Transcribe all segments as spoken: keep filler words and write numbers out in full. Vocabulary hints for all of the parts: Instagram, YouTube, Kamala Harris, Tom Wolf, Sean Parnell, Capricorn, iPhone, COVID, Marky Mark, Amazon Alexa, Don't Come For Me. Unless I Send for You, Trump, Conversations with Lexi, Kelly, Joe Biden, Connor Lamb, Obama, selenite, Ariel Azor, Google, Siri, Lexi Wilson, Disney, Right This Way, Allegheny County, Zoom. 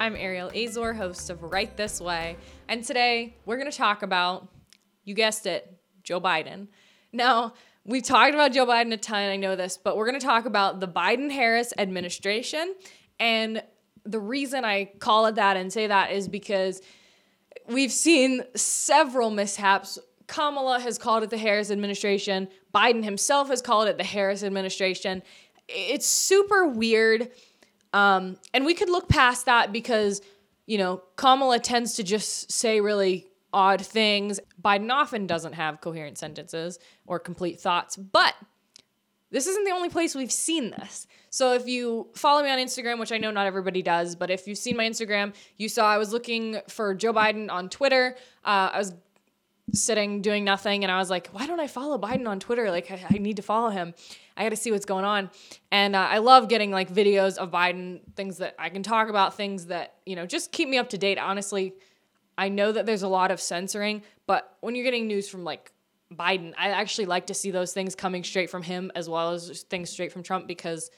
I'm Ariel Azor, host of Right This Way, and today we're going to talk about, you guessed it, Joe Biden. Now, we've talked about Joe Biden a ton, I know this, but we're going to talk about the Biden-Harris administration, and the reason I call it that and say that is because we've seen several mishaps. Kamala has called it the Harris administration. Biden himself has called it the Harris administration. It's super weird. Um, and we could look past that because, you know, Kamala tends to just say really odd things. Biden often doesn't have coherent sentences or complete thoughts, but this isn't the only place we've seen this. So if you follow me on Instagram, which I know not everybody does, but if you've seen my Instagram, you saw I was looking for Joe Biden on Twitter. Uh, I was sitting doing nothing and I was like, why don't I follow Biden on Twitter? Like I, I need to follow him. I got to see what's going on. And uh, I love getting like videos of Biden, things that I can talk about, things that, you know, just keep me up to date. Honestly, I know that there's a lot of censoring, but when you're getting news from like Biden, I actually like to see those things coming straight from him as well as things straight from Trump because,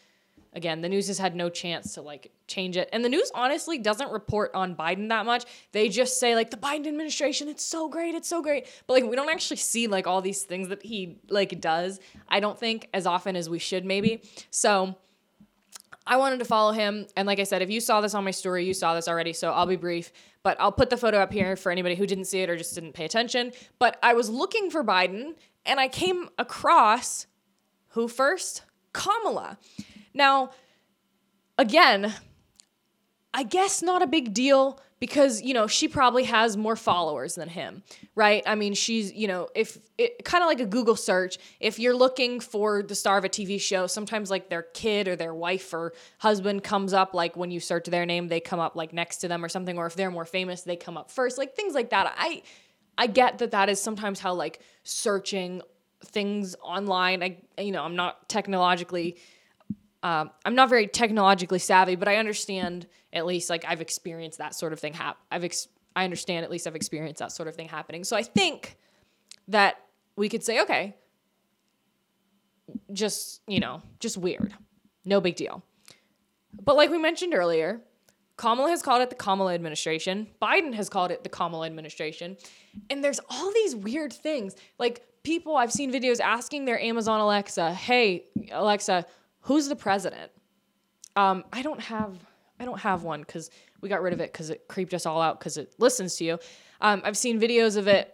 again, the news has had no chance to like change it. And the news honestly doesn't report on Biden that much. They just say like the Biden administration, it's so great, it's so great. But like we don't actually see like all these things that he like does, I don't think, as often as we should maybe. So I wanted to follow him. And like I said, if you saw this on my story, you saw this already, so I'll be brief. But I'll put the photo up here for anybody who didn't see it or just didn't pay attention. But I was looking for Biden, and I came across, who first? Kamala. Now, again, I guess not a big deal because, you know, she probably has more followers than him, right? I mean, she's, you know, if it kind of like a Google search, if you're looking for the star of a T V show, sometimes like their kid or their wife or husband comes up, like when you search their name, they come up like next to them or something, or if they're more famous, they come up first, like things like that. I, I get that that is sometimes how like searching things online, I, you know, I'm not technologically Um, I'm not very technologically savvy, but I understand at least like I've experienced that sort of thing. Hap- I've ex- I understand at least I've experienced that sort of thing happening. So I think that we could say, okay, just, you know, just weird. No big deal. But like we mentioned earlier, Kamala has called it the Kamala administration. Biden has called it the Kamala administration. And there's all these weird things. Like people, I've seen videos asking their Amazon Alexa, hey, Alexa, who's the president? Um, I don't have I don't have one because we got rid of it because it creeped us all out because it listens to you. Um, I've seen videos of it.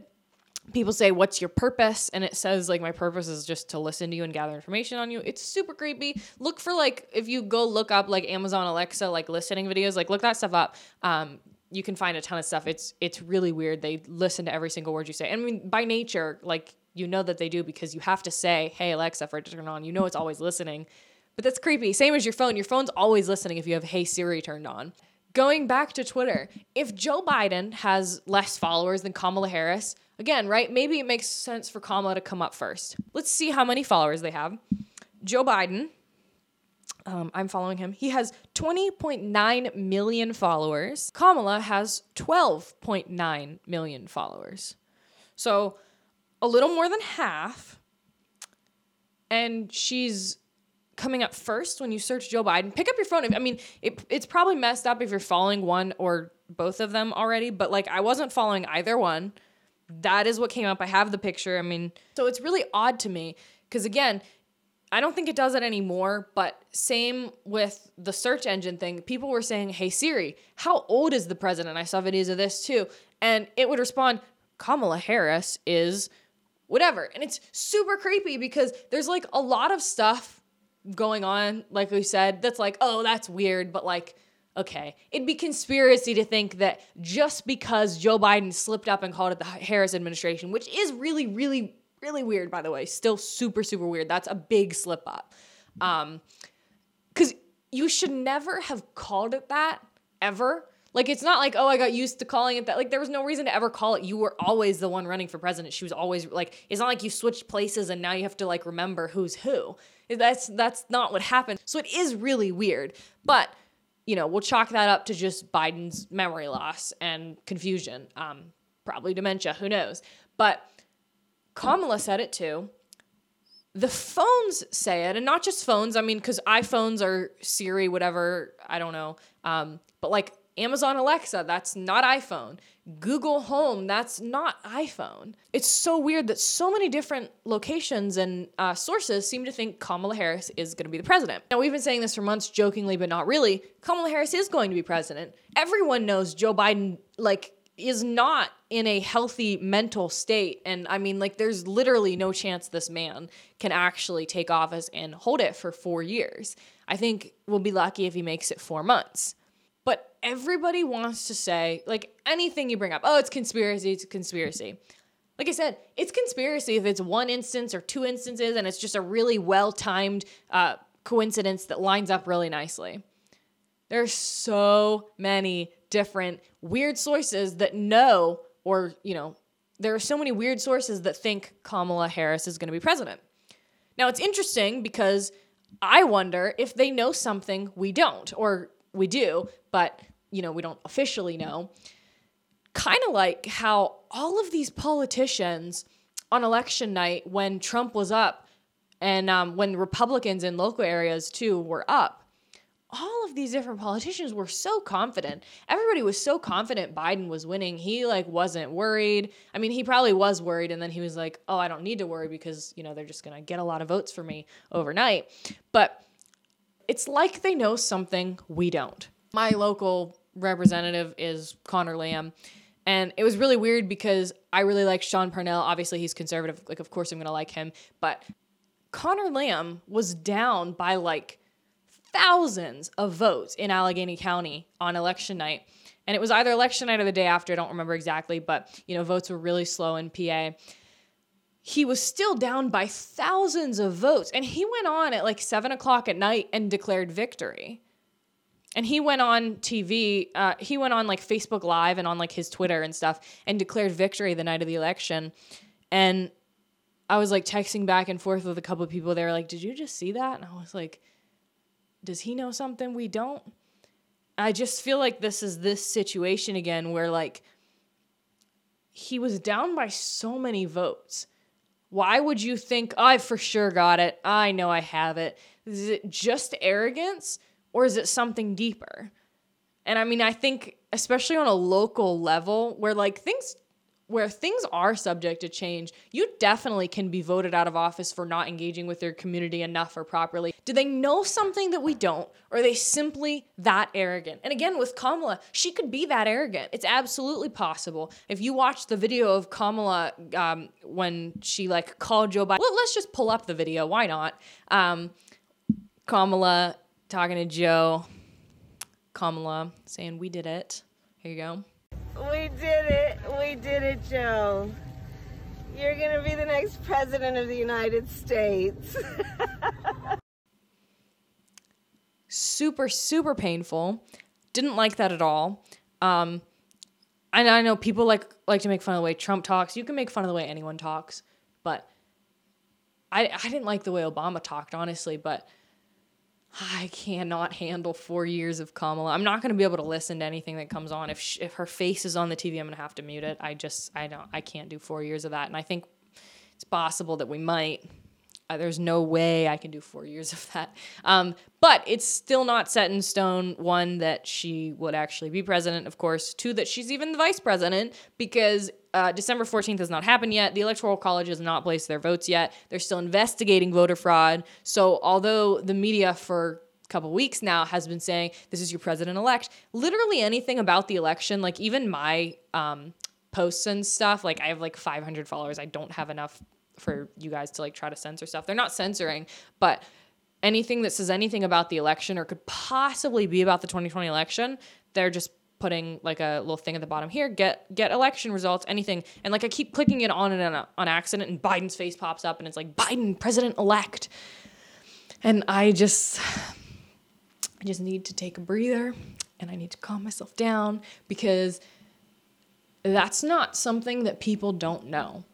People say, what's your purpose? And it says, like, my purpose is just to listen to you and gather information on you. It's super creepy. Look for, like, if you go look up, like, Amazon Alexa, like, listening videos, like, look that stuff up. Um, you can find a ton of stuff. It's it's really weird. They listen to every single word you say. I mean, by nature, like, you know that they do because you have to say, hey, Alexa, for it to turn on. You know it's always listening. But that's creepy. Same as your phone. Your phone's always listening if you have Hey Siri turned on. Going back to Twitter, if Joe Biden has less followers than Kamala Harris, again, right, maybe it makes sense for Kamala to come up first. Let's see how many followers they have. Joe Biden, um, I'm following him. He has twenty point nine million followers. Kamala has twelve point nine million followers. So a little more than half. And she's coming up first when you search Joe Biden. Pick up your phone. I mean, it, it's probably messed up if you're following one or both of them already, but like I wasn't following either one. That is what came up. I have the picture. I mean, so it's really odd to me because again, I don't think it does it anymore, but same with the search engine thing. People were saying, hey Siri, how old is the president? I saw videos of this too. And it would respond, Kamala Harris is whatever. And it's super creepy because there's like a lot of stuff going on, like we said, that's like, oh, that's weird, but like, okay. It'd be conspiracy to think that just because Joe Biden slipped up and called it the Harris administration, which is really, really, really weird, by the way, still super, super weird. That's a big slip up. Um, because you should never have called it that, ever. Like, it's not like, oh, I got used to calling it that. Like, there was no reason to ever call it. You were always the one running for president. She was always, like, it's not like you switched places and now you have to, like, remember who's who. That's that's not what happened. So it is really weird. But, you know, we'll chalk that up to just Biden's memory loss and confusion. Um, probably dementia. Who knows? But Kamala said it, too. The phones say it, and not just phones. I mean, because iPhones are Siri, whatever. I don't know. Um, but, like, Amazon Alexa, that's not iPhone. Google Home, that's not iPhone. It's so weird that so many different locations and uh, sources seem to think Kamala Harris is going to be the president. Now, we've been saying this for months, jokingly, but not really. Kamala Harris is going to be president. Everyone knows Joe Biden, like, is not in a healthy mental state. And I mean, like, there's literally no chance this man can actually take office and hold it for four years. I think we'll be lucky if he makes it four months. But everybody wants to say, like, anything you bring up, oh, it's conspiracy, it's a conspiracy. Like I said, it's conspiracy if it's one instance or two instances, and it's just a really well-timed uh, coincidence that lines up really nicely. There's so many different weird sources that know, or, you know, there are so many weird sources that think Kamala Harris is going to be president. Now, it's interesting because I wonder if they know something we don't, or we do, but, you know, we don't officially know. Kind of like how all of these politicians on election night, when Trump was up and um, when Republicans in local areas too were up, all of these different politicians were so confident. Everybody was so confident Biden was winning. He, like, wasn't worried. I mean, he probably was worried, and then he was like, oh, I don't need to worry because, you know, they're just going to get a lot of votes for me overnight. But it's like they know something we don't. My local representative is Connor Lamb, and it was really weird because I really like Sean Parnell. Obviously, he's conservative. Like, of course I'm going to like him. But Connor Lamb was down by, like, thousands of votes in Allegheny County on election night. And it was either election night or the day after. I don't remember exactly, but, you know, votes were really slow in P A. He was still down by thousands of votes. And he went on at like seven o'clock at night and declared victory. And he went on T V. Uh, he went on like Facebook Live and on like his Twitter and stuff and declared victory the night of the election. And I was like texting back and forth with a couple of people. They were like, did you just see that? And I was like, does he know something we don't? I just feel like this is this situation again where, like, he was down by so many votes. Why would you think, oh, I for sure got it, I know I have it? Is it just arrogance, or is it something deeper? And I mean, I think especially on a local level where like things where things are subject to change, you definitely can be voted out of office for not engaging with your community enough or properly. Do they know something that we don't, or are they simply that arrogant? And again, with Kamala, she could be that arrogant. It's absolutely possible. If you watch the video of Kamala um, when she like called Joe Biden, well, let's just pull up the video, why not? Um, Kamala talking to Joe, Kamala saying, we did it, here you go. We did it. We did it, Joe. You're going to be the next president of the United States. Super, super painful. Didn't like that at all. Um, and I know people like, like to make fun of the way Trump talks. You can make fun of the way anyone talks. But I, I didn't like the way Obama talked, honestly. But I cannot handle four years of Kamala. I'm not going to be able to listen to anything that comes on. If she, if her face is on the T V, I'm going to have to mute it. I just, I don't, I can't do four years of that. And I think it's possible that we might. Uh, there's no way I can do four years of that. Um, but it's still not set in stone, one, that she would actually be president, of course. Two, that she's even the vice president, because uh, December fourteenth has not happened yet. The Electoral College has not placed their votes yet. They're still investigating voter fraud. So although the media for a couple weeks now has been saying, this is your president-elect, literally anything about the election, like even my um, posts and stuff, like I have like five hundred followers. I don't have enough for you guys to like try to censor stuff. They're not censoring, but anything that says anything about the election or could possibly be about the twenty twenty election, they're just putting like a little thing at the bottom here, get get election results, anything. And like I keep clicking it on and on, on accident, and Biden's face pops up and it's like, Biden, president-elect. And I just, I just need to take a breather and I need to calm myself down, because that's not something that people don't know.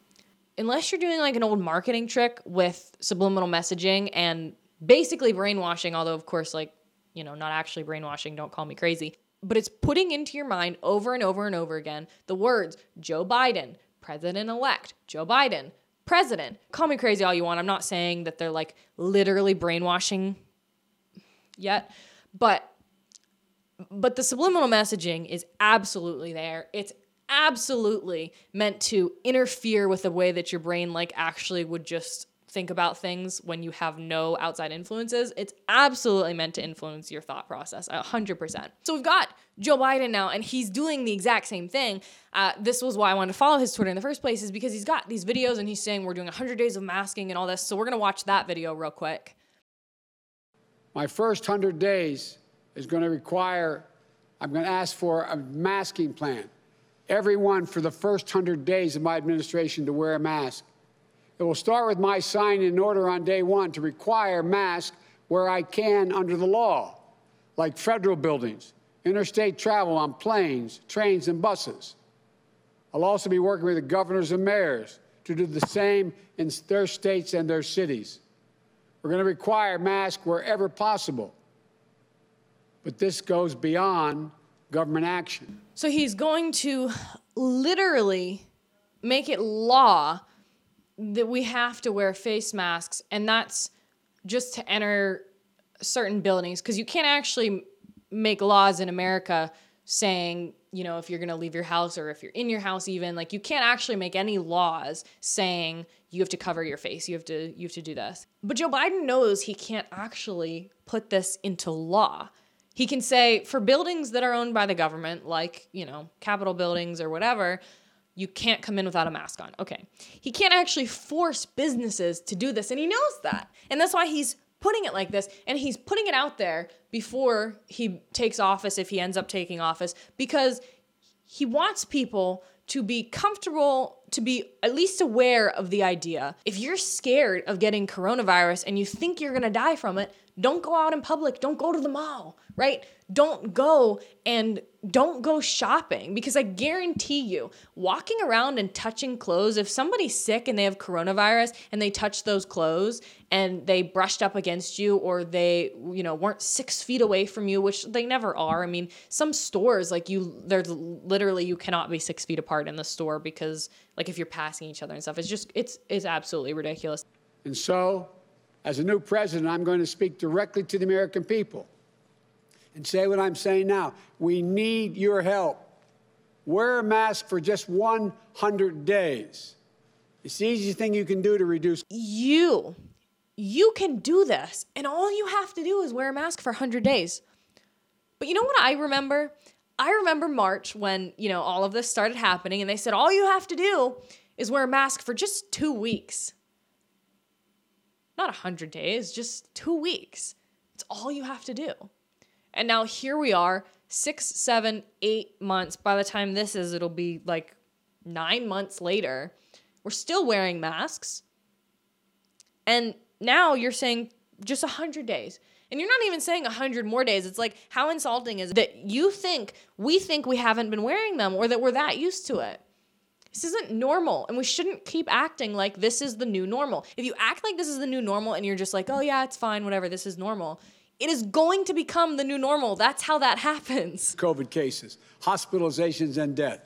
Unless you're doing like an old marketing trick with subliminal messaging and basically brainwashing, although of course, like, you know, not actually brainwashing, don't call me crazy, but it's putting into your mind over and over and over again the words, Joe Biden, president-elect, Joe Biden, president. Call me crazy all you want. I'm not saying that they're like literally brainwashing yet, but But the subliminal messaging is absolutely there. It's absolutely meant to interfere with the way that your brain like actually would just think about things when you have no outside influences. It's absolutely meant to influence your thought process, one hundred percent. So we've got Joe Biden now, and he's doing the exact same thing. Uh, this was why I wanted to follow his Twitter in the first place, is because he's got these videos and he's saying we're doing one hundred days of masking and all this. So we're going to watch that video real quick. My first one hundred days is going to require, I'm going to ask for a masking plan. Everyone for the first one hundred days of my administration to wear a mask. It will start with my signing an order on day one to require masks where I can under the law, like federal buildings, interstate travel on planes, trains, and buses. I'll also be working with the governors and mayors to do the same in their states and their cities. We're going to require masks wherever possible. But this goes beyond government action. So he's going to literally make it law that we have to wear face masks, and that's just to enter certain buildings, because you can't actually make laws in America saying, you know, if you're going to leave your house or if you're in your house even, like you can't actually make any laws saying you have to cover your face, you have to you have to do this. But Joe Biden knows he can't actually put this into law. He can say for buildings that are owned by the government, like, you know, Capitol buildings or whatever, you can't come in without a mask on. Okay. He can't actually force businesses to do this, and he knows that. And that's why he's putting it like this, and he's putting it out there before he takes office, if he ends up taking office, because he wants people to be comfortable, to be at least aware of the idea. If you're scared of getting coronavirus and you think you're going to die from it, don't go out in public. Don't go to the mall, right? Don't go and don't go shopping, because I guarantee you, walking around and touching clothes, if somebody's sick and they have coronavirus and they touch those clothes and they brushed up against you, or they, you know, weren't six feet away from you, which they never are. I mean, some stores, like you, there's literally, you cannot be six feet apart in the store because like if you're passing each other and stuff, it's just, it's, it's absolutely ridiculous. And so as a new president, I'm going to speak directly to the American people and say what I'm saying now. We need your help. Wear a mask for just one hundred days. It's the easiest thing you can do to reduce. You, you can do this. And all you have to do is wear a mask for one hundred days. But you know what I remember? I remember March when, you know, all of this started happening and they said, all you have to do is wear a mask for just two weeks. Not one hundred days, just two weeks. It's all you have to do. And now here we are, six, seven, eight months. By the time this is, it'll be like nine months later. We're still wearing masks. And now you're saying just one hundred days. And you're not even saying one hundred more days. It's like, how insulting is it that you think, we think we haven't been wearing them or that we're that used to it? This isn't normal, and we shouldn't keep acting like this is the new normal. If you act like this is the new normal and you're just like, oh yeah, it's fine, whatever, this is normal, it is going to become the new normal. That's how that happens. COVID cases, hospitalizations, and death.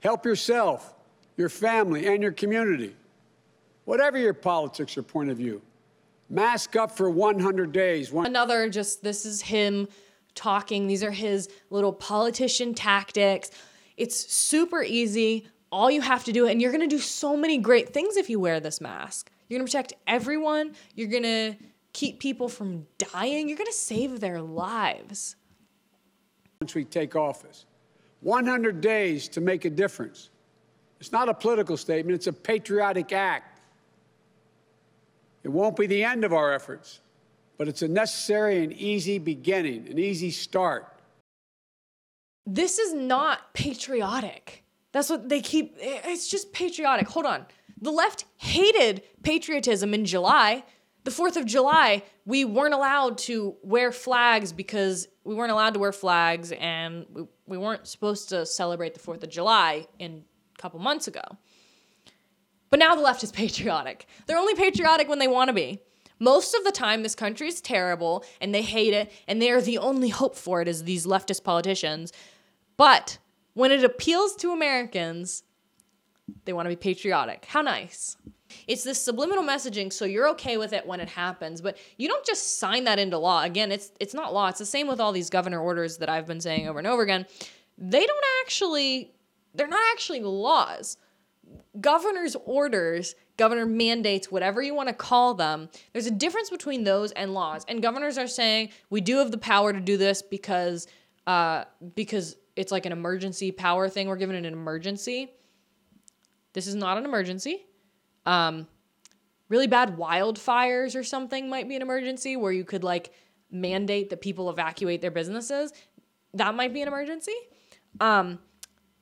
Help yourself, your family, and your community. Whatever your politics or point of view, mask up for one hundred days. One- Another just, this is him talking. These are his little politician tactics. It's super easy. All you have to do, and you're going to do so many great things if you wear this mask. You're going to protect everyone. You're going to keep people from dying. You're going to save their lives. Once we take office, one hundred days to make a difference. It's not a political statement. It's a patriotic act. It won't be the end of our efforts, but it's a necessary and easy beginning, an easy start. This is not patriotic. That's what they keep, it's just patriotic. Hold on. The left hated patriotism in July. The fourth of July, we weren't allowed to wear flags because we weren't allowed to wear flags and we, we weren't supposed to celebrate the fourth of July in a couple months ago. But now the left is patriotic. They're only patriotic when they want to be. Most of the time, this country is terrible and they hate it and they are the only hope for it is these leftist politicians. But when it appeals to Americans, they want to be patriotic. How nice. It's this subliminal messaging, so you're okay with it when it happens, but you don't just sign that into law. Again, it's it's not law. It's the same with all these governor orders that I've been saying over and over again. They don't actually, they're not actually laws. Governor's orders, governor mandates, whatever you want to call them, there's a difference between those and laws. And governors are saying, we do have the power to do this because uh, because it's like an emergency power thing. We're given an emergency. This is not an emergency. Um, really bad wildfires or something might be an emergency where you could like mandate that people evacuate their businesses. That might be an emergency. Um,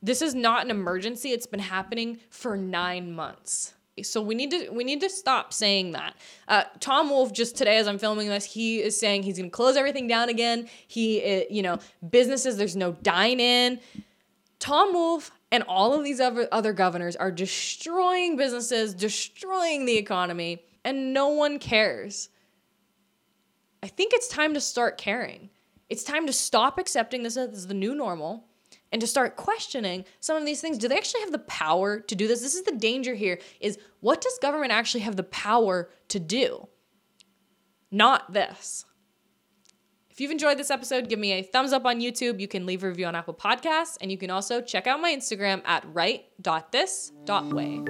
this is not an emergency. It's been happening for nine months. So we need to we need to stop saying that. Uh, Tom Wolf, just today as I'm filming this, he is saying he's going to close everything down again. He, you know, businesses, there's no dine-in. Tom Wolf and all of these other, other governors are destroying businesses, destroying the economy, and no one cares. I think it's time to start caring. It's time to stop accepting this as the new normal and to start questioning some of these things. Do they actually have the power to do this? This is the danger here, is what does government actually have the power to do? Not this. If you've enjoyed this episode, give me a thumbs up on YouTube. You can leave a review on Apple Podcasts, and you can also check out my Instagram at right dot this dot way.